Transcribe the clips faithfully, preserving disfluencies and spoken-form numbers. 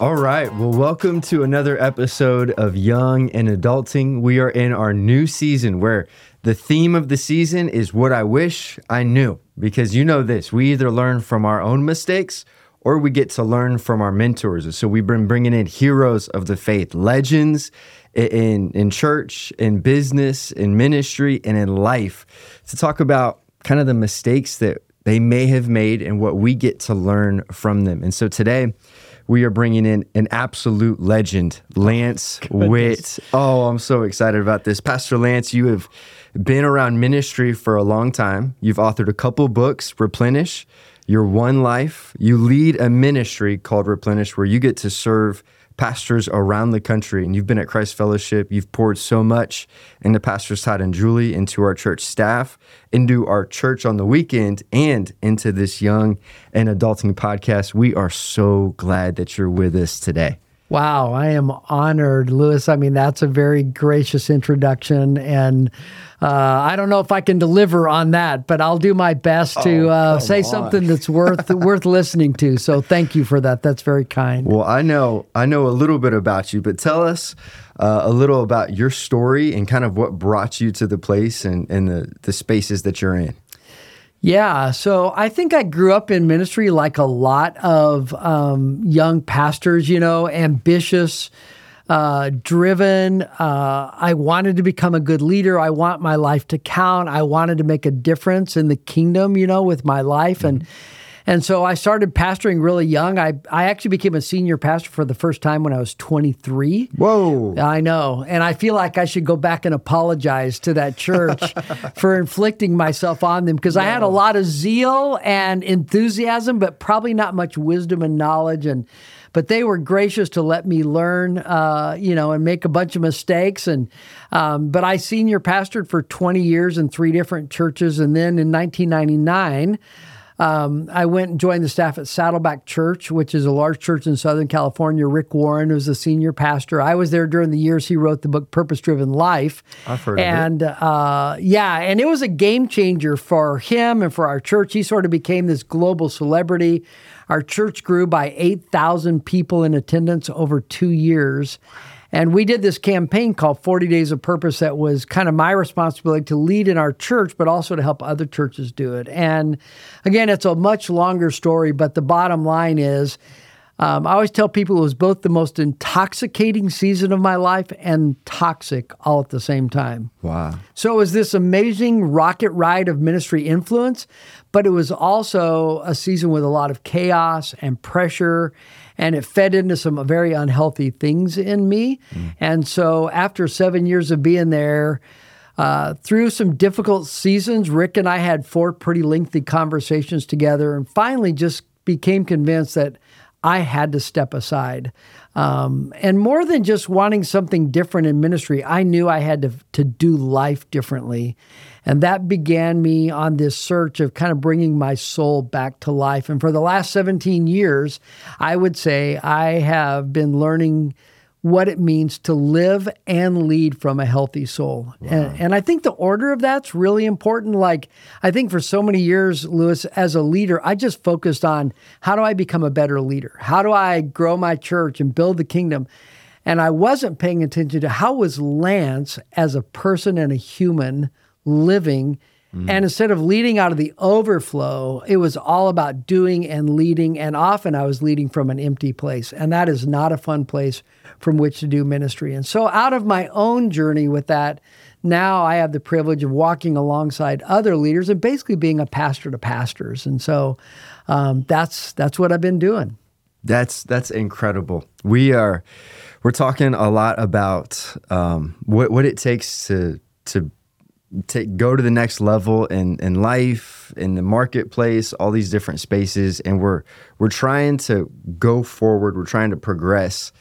All right. Well, welcome to another episode of Young and Adulting. We are in our new season where the theme of the season is what I wish I knew, because you know this, we either learn from our own mistakes or we get to learn from our mentors. So we've been bringing in heroes of the faith, legends in, in church, in business, in ministry, and in life to talk about kind of the mistakes that they may have made and what we get to learn from them. And so today, we are bringing in an absolute legend, Lance Witt. Oh, I'm so excited about this. Pastor Lance, you have been around ministry for a long time. You've authored a couple books, Replenish, Your One Life. You lead a ministry called Replenish where you get to serve pastors around the country. And you've been at Christ Fellowship. You've poured so much into Pastors Todd and Julie, into our church staff, into our church on the weekend, and into this Young and Adulting podcast. We are so glad that you're with us today. Wow, I am honored, Lewis. I mean, that's a very gracious introduction, and uh, I don't know if I can deliver on that, but I'll do my best to oh, uh, say on. something that's worth worth listening to. So, thank you for that. That's very kind. Well, I know I know a little bit about you, but tell us uh, a little about your story and kind of what brought you to the place and and the the spaces that you're in. Yeah, so I think I grew up in ministry like a lot of um, young pastors, you know, ambitious, uh, driven. Uh, I wanted to become a good leader. I want my life to count. I wanted to make a difference in the kingdom, you know, with my life. Mm-hmm. And and so I started pastoring really young. I, I actually became a senior pastor for the first time when I was twenty-three. Whoa. I know. And I feel like I should go back and apologize to that church for inflicting myself on them, because yeah. I had a lot of zeal and enthusiasm, but probably not much wisdom and knowledge. And But they were gracious to let me learn, uh, you know, and make a bunch of mistakes. And um, but I senior pastored for twenty years in three different churches. And then in nineteen ninety-nine, Um, I went and joined the staff at Saddleback Church, which is a large church in Southern California. Rick Warren was the senior pastor. I was there during the years he wrote the book Purpose Driven Life. I've heard and, of it. And uh, yeah, and it was a game changer for him and for our church. He sort of became this global celebrity. Our church grew by eight thousand people in attendance over two years. And we did this campaign called forty days of Purpose that was kind of my responsibility to lead in our church, but also to help other churches do it. And again, it's a much longer story, but the bottom line is, um, I always tell people it was both the most intoxicating season of my life and toxic all at the same time. Wow. So it was this amazing rocket ride of ministry influence, but it was also a season with a lot of chaos and pressure, and it fed into some very unhealthy things in me. Mm. And so after seven years of being there, uh, through some difficult seasons, Rick and I had four pretty lengthy conversations together and finally just became convinced that I had to step aside. Um, and more than just wanting something different in ministry, I knew I had to, to do life differently. And that began me on this search of kind of bringing my soul back to life. And for the last seventeen years, I would say I have been learning what it means to live and lead from a healthy soul. Wow. And, and I think the order of that's really important. Like, I think for so many years, Lewis, as a leader, I just focused on how do I become a better leader? How do I grow my church and build the kingdom? And I wasn't paying attention to how was Lance as a person and a human living. Mm. And instead of leading out of the overflow, it was all about doing and leading. And often I was leading from an empty place. And that is not a fun place from which to do ministry. And so out of my own journey with that, now I have the privilege of walking alongside other leaders and basically being a pastor to pastors. And so um, that's that's what I've been doing. That's that's incredible. We are we're talking a lot about um, what what it takes to to. To go to the next level in, in life, in the marketplace, all these different spaces. And we're we're trying to go forward. We're trying to progress.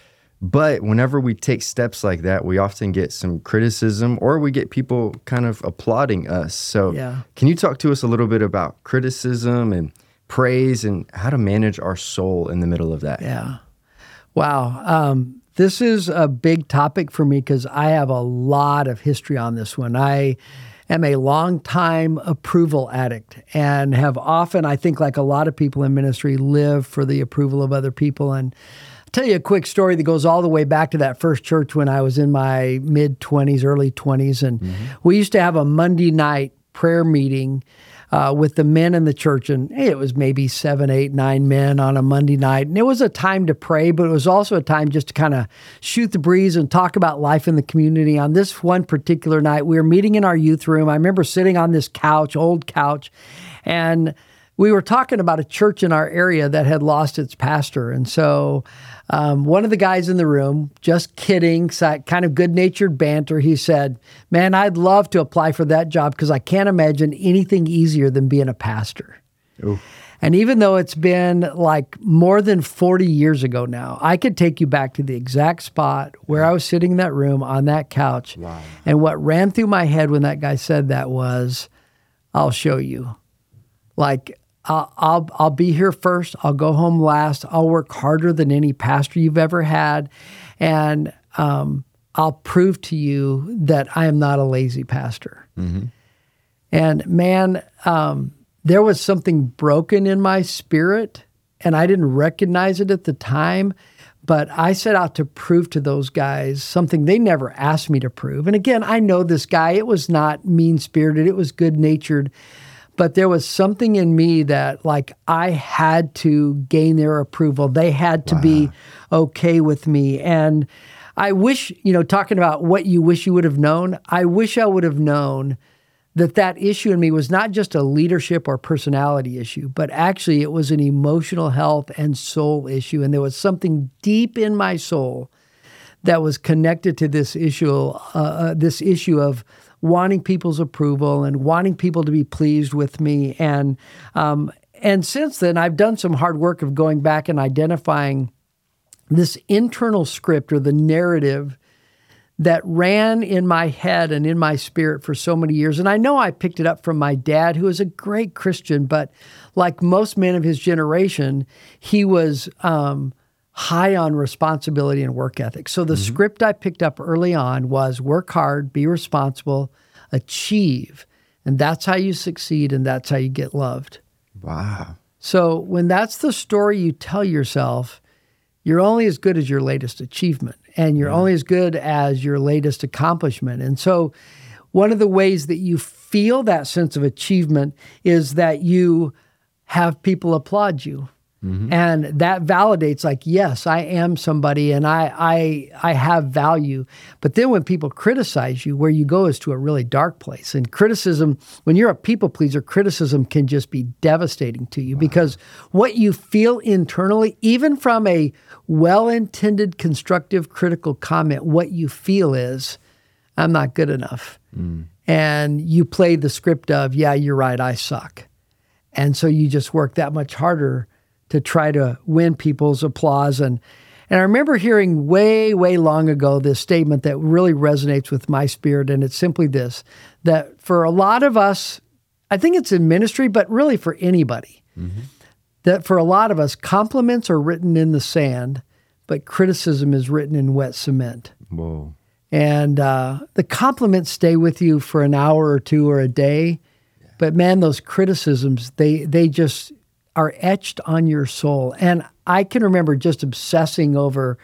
But whenever we take steps like that, we often get some criticism or we get people kind of applauding us. So yeah. Can you talk to us a little bit about criticism and praise and how to manage our soul in the middle of that? Yeah. Wow. Um, This is a big topic for me because I have a lot of history on this one. I am a long-time approval addict and have often, I think like a lot of people in ministry, live for the approval of other people. And tell you a quick story that goes all the way back to that first church when I was in my mid-twenties, early twenties. And mm-hmm. we used to have a Monday night prayer meeting uh, with the men in the church. And hey, it was maybe seven, eight, nine men on a Monday night. And it was a time to pray, but it was also a time just to kind of shoot the breeze and talk about life in the community. On this one particular night, we were meeting in our youth room. I remember sitting on this couch, old couch, and we were talking about a church in our area that had lost its pastor. And so um, one of the guys in the room, just kidding, kind of good-natured banter, he said, man, I'd love to apply for that job because I can't imagine anything easier than being a pastor. Ooh. And even though it's been like more than forty years ago now, I could take you back to the exact spot where yeah. I was sitting in that room on that couch. Wow. And what ran through my head when that guy said that was, I'll show you. Like, I'll, I'll I'll be here first. I'll go home last. I'll work harder than any pastor you've ever had, and um, I'll prove to you that I am not a lazy pastor. Mm-hmm. And man, um, there was something broken in my spirit, and I didn't recognize it at the time. But I set out to prove to those guys something they never asked me to prove. And again, I know this guy. It was not mean-spirited. It was good-natured. But there was something in me that, like, I had to gain their approval. They had to wow. be okay with me. And I wish, you know, talking about what you wish you would have known, I wish I would have known that that issue in me was not just a leadership or personality issue, but actually it was an emotional health and soul issue. And there was something deep in my soul that was connected to this issue, uh, this issue of wanting people's approval and wanting people to be pleased with me. And um, and since then, I've done some hard work of going back and identifying this internal script or the narrative that ran in my head and in my spirit for so many years. And I know I picked it up from my dad, who was a great Christian, but like most men of his generation, he was um, high on responsibility and work ethic. So the mm-hmm. script I picked up early on was work hard, be responsible, achieve. And that's how you succeed, and that's how you get loved. Wow. So when that's the story you tell yourself, you're only as good as your latest achievement, and you're mm-hmm. only as good as your latest accomplishment. And so one of the ways that you feel that sense of achievement is that you have people applaud you. Mm-hmm. And that validates, like, yes, I am somebody and I, I I have value. But then when people criticize you, where you go is to a really dark place. And criticism, when you're a people pleaser, criticism can just be devastating to you wow. because what you feel internally, even from a well-intended, constructive, critical comment, what you feel is, I'm not good enough. Mm. And you play the script of, yeah, you're right, I suck. And so you just work that much harder to try to win people's applause. And and I remember hearing way, way long ago this statement that really resonates with my spirit, and it's simply this, that for a lot of us, I think it's in ministry, but really for anybody, mm-hmm. that for a lot of us, compliments are written in the sand, but criticism is written in wet cement. Whoa. And uh, the compliments stay with you for an hour or two or a day, yeah. but man, those criticisms, they they just are etched on your soul. And I can remember just obsessing over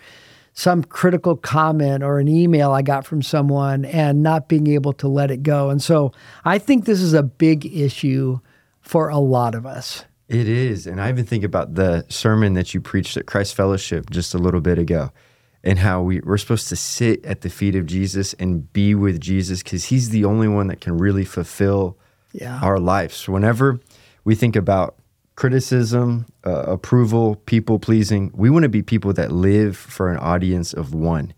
some critical comment or an email I got from someone and not being able to let it go. And so I think this is a big issue for a lot of us. It is. And I even think about the sermon that you preached at Christ Fellowship just a little bit ago and how we, we're supposed to sit at the feet of Jesus and be with Jesus because he's the only one that can really fulfill yeah. our lives. Whenever we think about criticism, uh, approval, people-pleasing. We want to be people that live for an audience of one,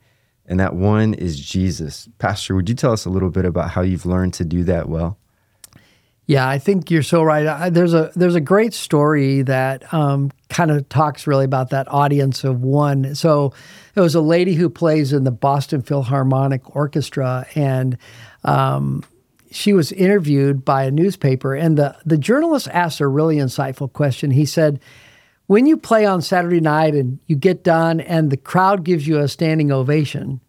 and that one is Jesus. Pastor, would you tell us a little bit about how you've learned to do that well? Yeah, I think you're so right. I, there's a there's a great story that um, kind of talks really about that audience of one. So there was a lady who plays in the Boston Philharmonic Orchestra, and um she was interviewed by a newspaper, and the, the journalist asked a really insightful question. He said, when you play on Saturday night and you get done and the crowd gives you a standing ovation,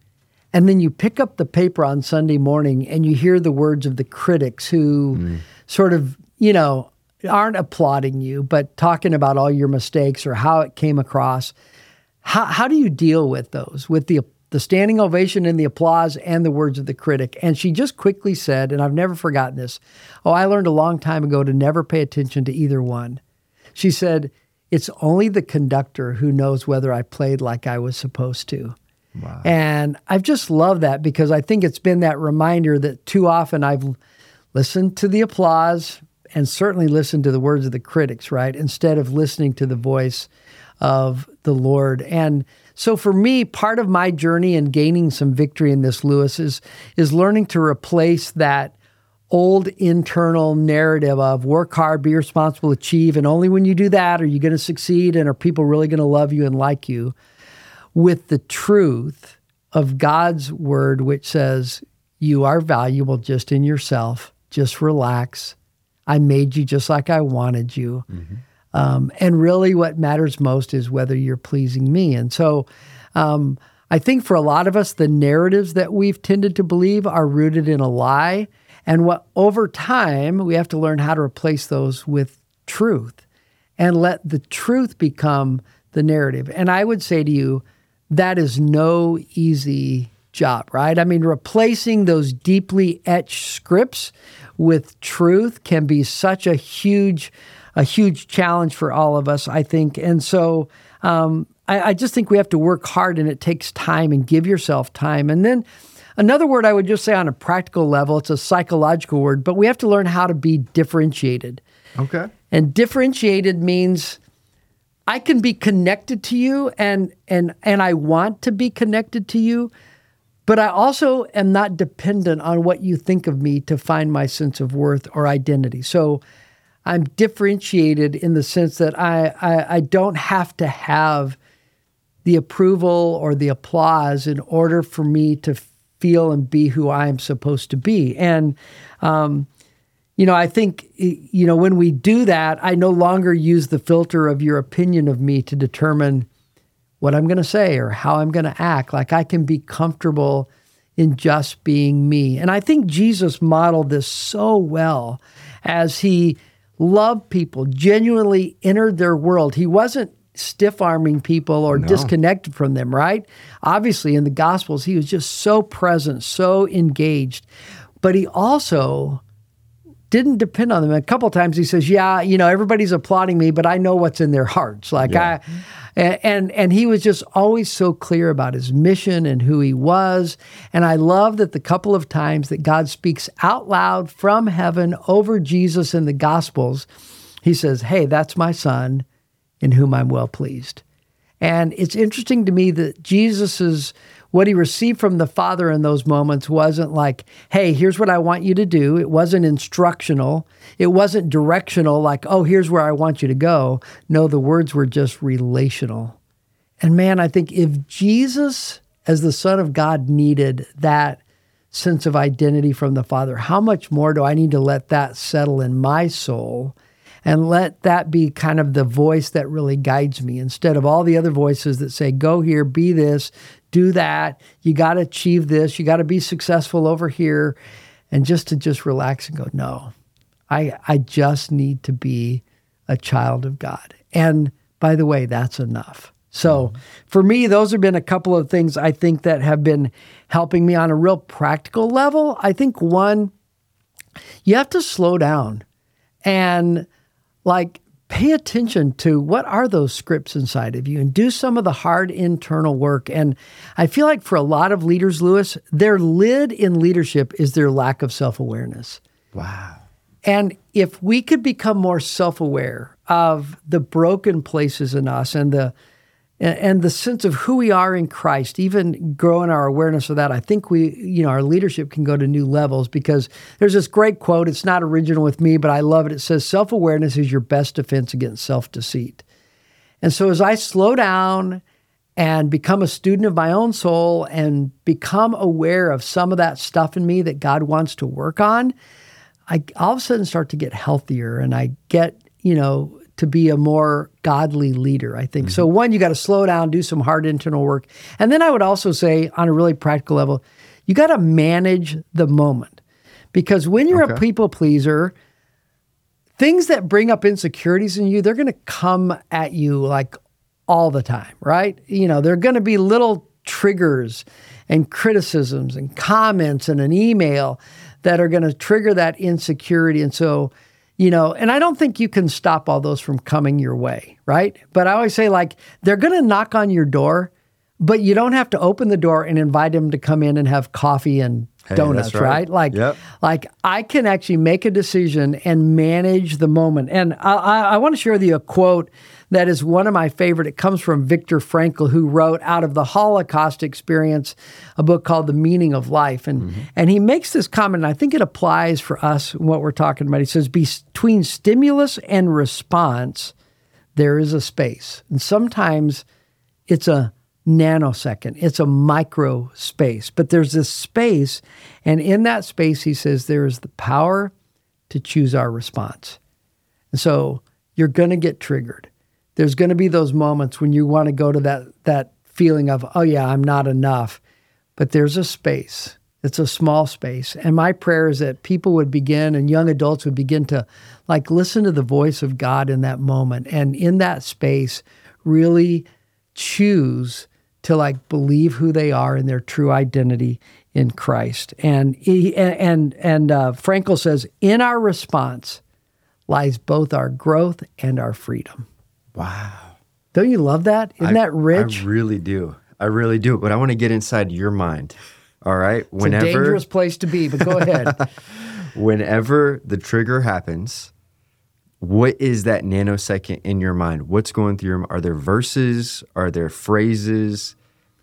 and then you pick up the paper on Sunday morning and you hear the words of the critics who mm. sort of, you know, aren't applauding you, but talking about all your mistakes or how it came across, How how do you deal with those, with the the standing ovation and the applause and the words of the critic? And she just quickly said, and I've never forgotten this, oh, I learned a long time ago to never pay attention to either one. She said, it's only the conductor who knows whether I played like I was supposed to. Wow. And I've just loved that, because I think it's been that reminder that too often I've listened to the applause and certainly listened to the words of the critics, right, instead of listening to the voice of the Lord. And so for me, part of my journey in gaining some victory in this, Lewis, is, is learning to replace that old internal narrative of work hard, be responsible, achieve, and only when you do that are you going to succeed and are people really going to love you and like you, with the truth of God's word, which says, you are valuable just in yourself. Just relax. I made you just like I wanted you. Mm-hmm. Um, and really what matters most is whether you're pleasing me. And so um, I think for a lot of us, the narratives that we've tended to believe are rooted in a lie. And what over time, we have to learn how to replace those with truth and let the truth become the narrative. And I would say to you, that is no easy job, right? I mean, replacing those deeply etched scripts with truth can be such a huge a huge challenge for all of us, I think. And so um, I, I just think we have to work hard, and it takes time, and give yourself time. And then another word I would just say on a practical level, it's a psychological word, but we have to learn how to be differentiated. Okay. And differentiated means I can be connected to you, and and and I want to be connected to you, but I also am not dependent on what you think of me to find my sense of worth or identity. So I'm differentiated in the sense that I, I, I don't have to have the approval or the applause in order for me to feel and be who I'm supposed to be. And, um, you know, I think, you know, when we do that, I no longer use the filter of your opinion of me to determine what I'm going to say or how I'm going to act. Like, I can be comfortable in just being me. And I think Jesus modeled this so well as he loved people, genuinely entered their world. He wasn't stiff-arming people or no. disconnected from them, right? Obviously, in the Gospels, he was just so present, so engaged. But he also didn't depend on them. A couple of times he says, yeah, you know, everybody's applauding me, but I know what's in their hearts. Like yeah. I, and, and he was just always so clear about his mission and who he was. And I love that the couple of times that God speaks out loud from heaven over Jesus in the Gospels, he says, hey, that's my son in whom I'm well pleased. And it's interesting to me that Jesus's what he received from the Father in those moments wasn't like, hey, here's what I want you to do. It wasn't instructional. It wasn't directional, like, oh, here's where I want you to go. No, the words were just relational. And man, I think if Jesus, as the Son of God, needed that sense of identity from the Father, how much more do I need to let that settle in my soul and let that be kind of the voice that really guides me, instead of all the other voices that say, go here, be this, do that, you got to achieve this, you got to be successful over here, and just to just relax and go, no, I I just need to be a child of God. And by the way, that's enough. So mm-hmm. for me, those have been a couple of things I think that have been helping me on a real practical level. I think one, you have to slow down and like pay attention to what are those scripts inside of you, and do some of the hard internal work. And I feel like for a lot of leaders, Lewis, their lid in leadership is their lack of self-awareness. Wow. And if we could become more self-aware of the broken places in us and the and the sense of who we are in Christ, even growing our awareness of that, I think we, you know, our leadership can go to new levels, because there's this great quote. It's not original with me, but I love it. It says, self-awareness is your best defense against self-deceit. And so as I slow down and become a student of my own soul and become aware of some of that stuff in me that God wants to work on, I all of a sudden start to get healthier, and I get, you know, to be a more godly leader, I think. Mm-hmm. So one, you got to slow down, do some hard internal work. And then I would also say, on a really practical level, you got to manage the moment. Because when you're okay. a people pleaser, things that bring up insecurities in you, they're going to come at you like all the time, right? You know, there are going to be little triggers and criticisms and comments and an email that are going to trigger that insecurity. And so, you know, and I don't think you can stop all those from coming your way, right? But I always say, like, they're going to knock on your door, but you don't have to open the door and invite them to come in and have coffee and hey, donuts, right. right? Like, yep. like I can actually make a decision and manage the moment. And I, I, I want to share with you a quote that is one of my favorite. It comes from Viktor Frankl, who wrote out of the Holocaust experience, a book called The Meaning of Life. And mm-hmm. and he makes this comment, and I think it applies for us in what we're talking about. He says, between stimulus and response, there is a space. And sometimes it's a nanosecond, it's a micro space, but there's this space, and in that space, he says, there is the power to choose our response. And so you're going to get triggered. There's going to be those moments when you want to go to that that feeling of, oh yeah, I'm not enough, but there's a space. It's a small space, and my prayer is that people would begin, and young adults would begin to like listen to the voice of God in that moment, and in that space, really choose to like believe who they are in their true identity in Christ. And he, and and uh, Frankl says, in our response lies both our growth and our freedom. Wow. Don't you love that? Isn't I, that rich? I really do. I really do. But I want to get inside your mind, all right? It's whenever, a dangerous place to be, but go ahead. Whenever the trigger happens, what is that nanosecond in your mind? What's going through your mind? Are there verses? Are there phrases?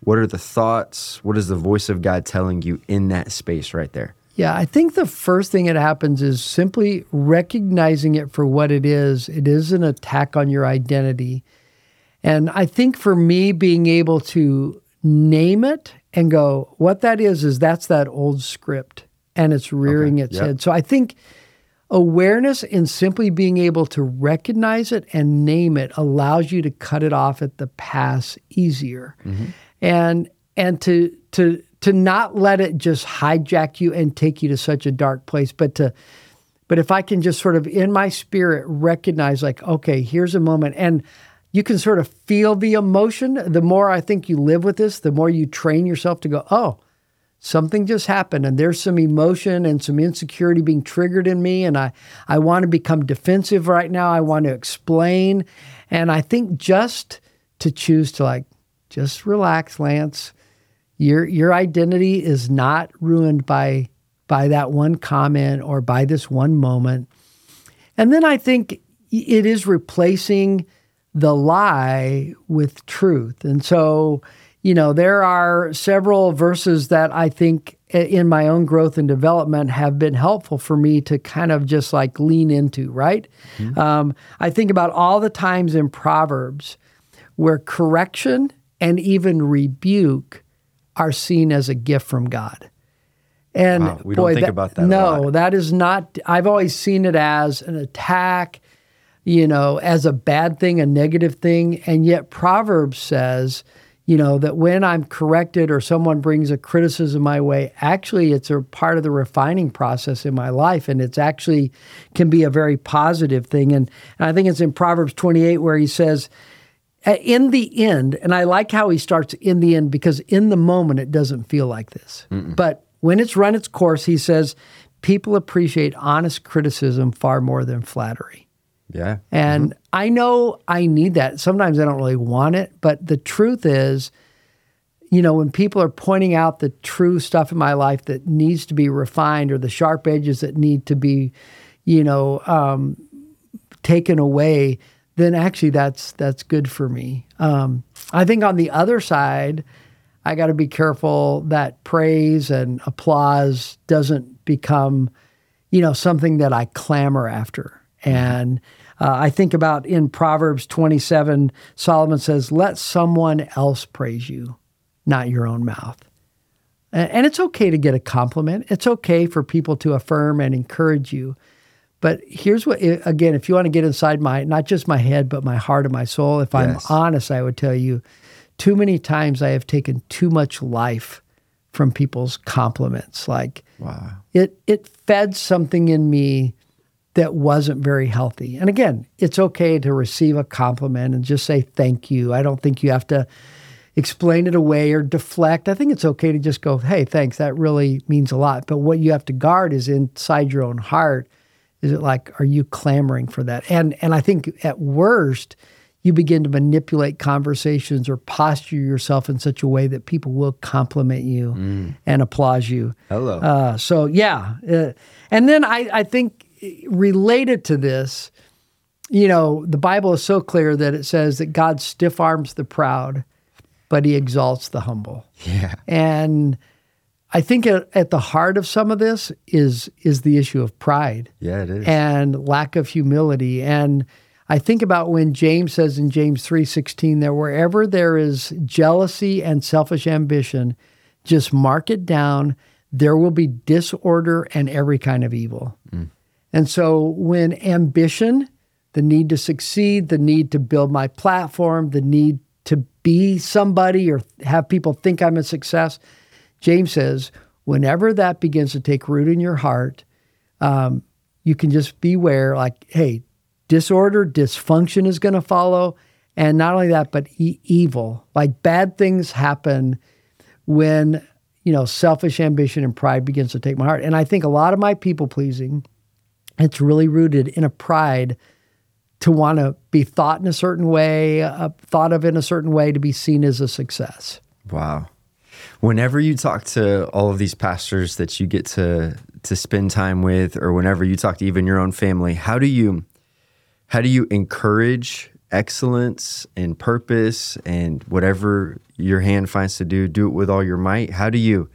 What are the thoughts? What is the voice of God telling you in that space right there? Yeah, I think the first thing that happens is simply recognizing it for what it is. It is an attack on your identity. And I think for me, being able to name it and go, what that is, is that's that old script, and it's rearing okay. its yep. head. So I think awareness and simply being able to recognize it and name it allows you to cut it off at the pass easier. Mm-hmm. And and to to to not let it just hijack you and take you to such a dark place, but to but if I can just sort of in my spirit recognize like, okay, here's a moment, and you can sort of feel the emotion. The more I think you live with this, the more you train yourself to go, oh, something just happened, and there's some emotion and some insecurity being triggered in me, and I, I want to become defensive right now. I want to explain. And I think just to choose to like, just relax, Lance. Your your identity is not ruined by by that one comment or by this one moment. And then I think it is replacing the lie with truth. And so, you know, there are several verses that I think in my own growth and development have been helpful for me to kind of just like lean into, right? Mm-hmm. Um, I think about all the times in Proverbs where correction and even rebuke are seen as a gift from God. And wow, we boy, don't think that, about that. No, that is not, I've always seen it as an attack, you know, as a bad thing, a negative thing. And yet Proverbs says, you know, that when I'm corrected or someone brings a criticism my way, actually it's a part of the refining process in my life, and it's actually can be a very positive thing. And, and I think it's in Proverbs twenty-eight where he says, in the end, and I like how he starts in the end, because in the moment it doesn't feel like this. Mm-mm. But when it's run its course, he says, people appreciate honest criticism far more than flattery. Yeah. And mm-hmm. I know I need that. Sometimes I don't really want it, but the truth is, you know, when people are pointing out the true stuff in my life that needs to be refined, or the sharp edges that need to be, you know, um, taken away, then actually that's that's good for me. Um, I think on the other side, I got to be careful that praise and applause doesn't become, you know, something that I clamor after. And uh, I think about in Proverbs twenty-seven, Solomon says, let someone else praise you, not your own mouth. And, and it's okay to get a compliment. It's okay for people to affirm and encourage you. But here's what, again, if you want to get inside my, not just my head, but my heart and my soul, if I'm yes. honest, I would tell you, too many times I have taken too much life from people's compliments. Like, wow. it it fed something in me that wasn't very healthy. And again, it's okay to receive a compliment and just say thank you. I don't think you have to explain it away or deflect. I think it's okay to just go, hey, thanks, that really means a lot. But what you have to guard is inside your own heart. Is it like, are you clamoring for that? And and I think at worst, you begin to manipulate conversations or posture yourself in such a way that people will compliment you mm. and applaud you. Hello. Uh, so, yeah. Uh, and then I, I think related to this, you know, the Bible is so clear that it says that God stiff arms the proud, but he exalts the humble. Yeah. And I think at, at the heart of some of this is is the issue of pride. Yeah, it is. And lack of humility. And I think about when James says in James three sixteen that wherever there is jealousy and selfish ambition, just mark it down, there will be disorder and every kind of evil. Mm. And so when ambition, the need to succeed, the need to build my platform, the need to be somebody or have people think I'm a success, James says, whenever that begins to take root in your heart, um, you can just beware, like, hey, disorder, dysfunction is going to follow, and not only that, but e- evil. Like bad things happen when, you know, selfish ambition and pride begins to take my heart. And I think a lot of my people-pleasing, it's really rooted in a pride to want to be thought in a certain way, uh, thought of in a certain way, to be seen as a success. Wow. Whenever you talk to all of these pastors that you get to to spend time with, or whenever you talk to even your own family, how do you... How do you encourage excellence and purpose and whatever your hand finds to do, do it with all your might? How do you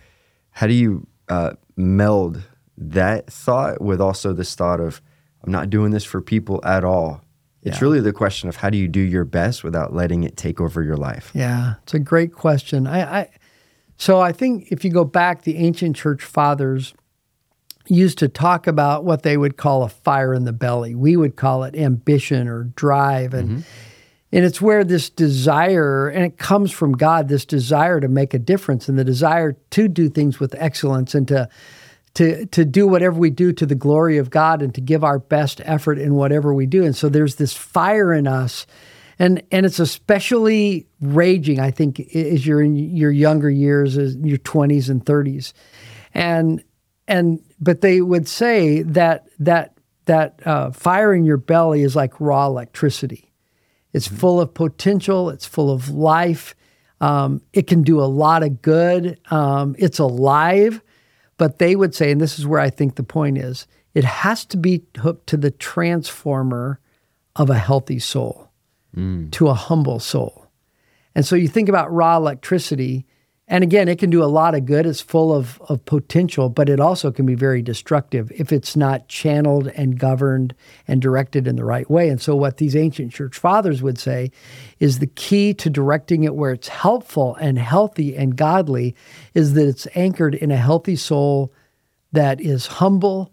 how do you uh, meld that thought with also this thought of, I'm not doing this for people at all? Yeah. It's really the question of how do you do your best without letting it take over your life? Yeah, it's a great question. I, I So I think if you go back, the ancient church fathers used to talk about what they would call a fire in the belly. We would call it ambition or drive. And mm-hmm. and it's where this desire, and it comes from God, this desire to make a difference and the desire to do things with excellence and to, to, to do whatever we do to the glory of God and to give our best effort in whatever we do. And so there's this fire in us. And and it's especially raging, I think, as you're in your younger years, as your twenties and thirties. And And but they would say that that that uh, fire in your belly is like raw electricity. It's mm-hmm. full of potential. It's full of life. Um, it can do a lot of good. Um, it's alive. But they would say, and this is where I think the point is, it has to be hooked to the transformer of a healthy soul, mm. to a humble soul. And so you think about raw electricity. And again, it can do a lot of good. It's full of, of potential, but it also can be very destructive if it's not channeled and governed and directed in the right way. And so what these ancient church fathers would say is the key to directing it where it's helpful and healthy and godly is that it's anchored in a healthy soul that is humble,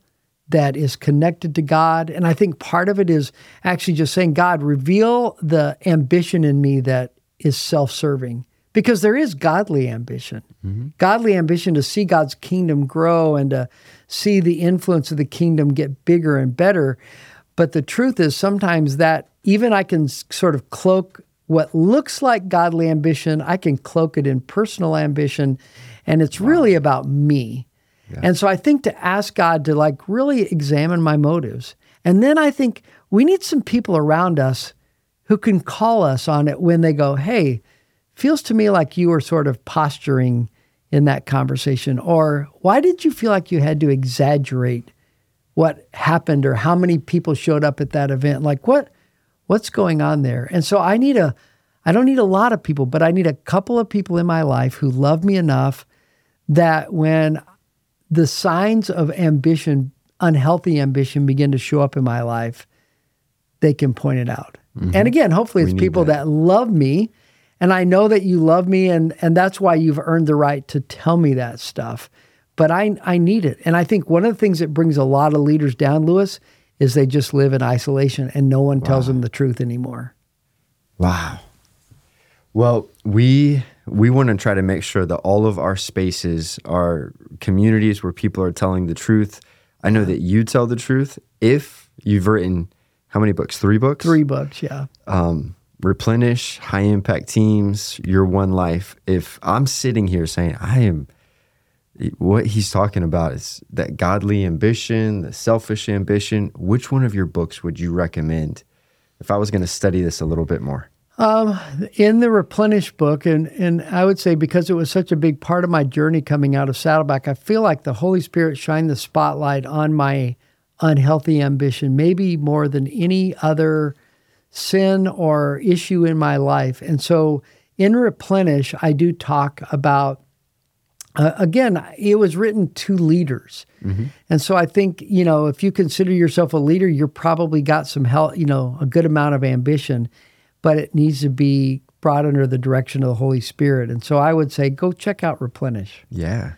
that is connected to God. And I think part of it is actually just saying, God, reveal the ambition in me that is self-serving. Because there is godly ambition, mm-hmm. godly ambition to see God's kingdom grow and to see the influence of the kingdom get bigger and better. But the truth is sometimes that even I can sort of cloak what looks like godly ambition, I can cloak it in personal ambition, and it's wow. really about me. Yeah. And so I think to ask God to like really examine my motives. And then I think we need some people around us who can call us on it when they go, hey, feels to me like you were sort of posturing in that conversation, or why did you feel like you had to exaggerate what happened or how many people showed up at that event? Like what, what's going on there? And so I need a, I don't need a lot of people, but I need a couple of people in my life who love me enough that when the signs of ambition, unhealthy ambition begin to show up in my life, they can point it out. Mm-hmm. And again, hopefully it's people that. that love me. And I know that you love me, and, and that's why you've earned the right to tell me that stuff. But I I need it. And I think one of the things that brings a lot of leaders down, Lewis, is they just live in isolation and no one wow. tells them the truth anymore. Wow. Well, we we want to try to make sure that all of our spaces are communities where people are telling the truth. I know that you tell the truth. If You've written how many books? Three books? Three books, yeah. Um, Replenish, High Impact Teams, Your One Life. If I'm sitting here saying I am, what he's talking about is that godly ambition, the selfish ambition. Which one of your books would you recommend if I was going to study this a little bit more? Um, in the Replenish book, and, and I would say because it was such a big part of my journey coming out of Saddleback, I feel like the Holy Spirit shined the spotlight on my unhealthy ambition, maybe more than any other sin or issue in my life. And so in Replenish, I do talk about, uh, again, it was written to leaders. Mm-hmm. And so I think, you know, if you consider yourself a leader, you're probably got some health, you know, a good amount of ambition, but it needs to be brought under the direction of the Holy Spirit. And so I would say, go check out Replenish. Yeah.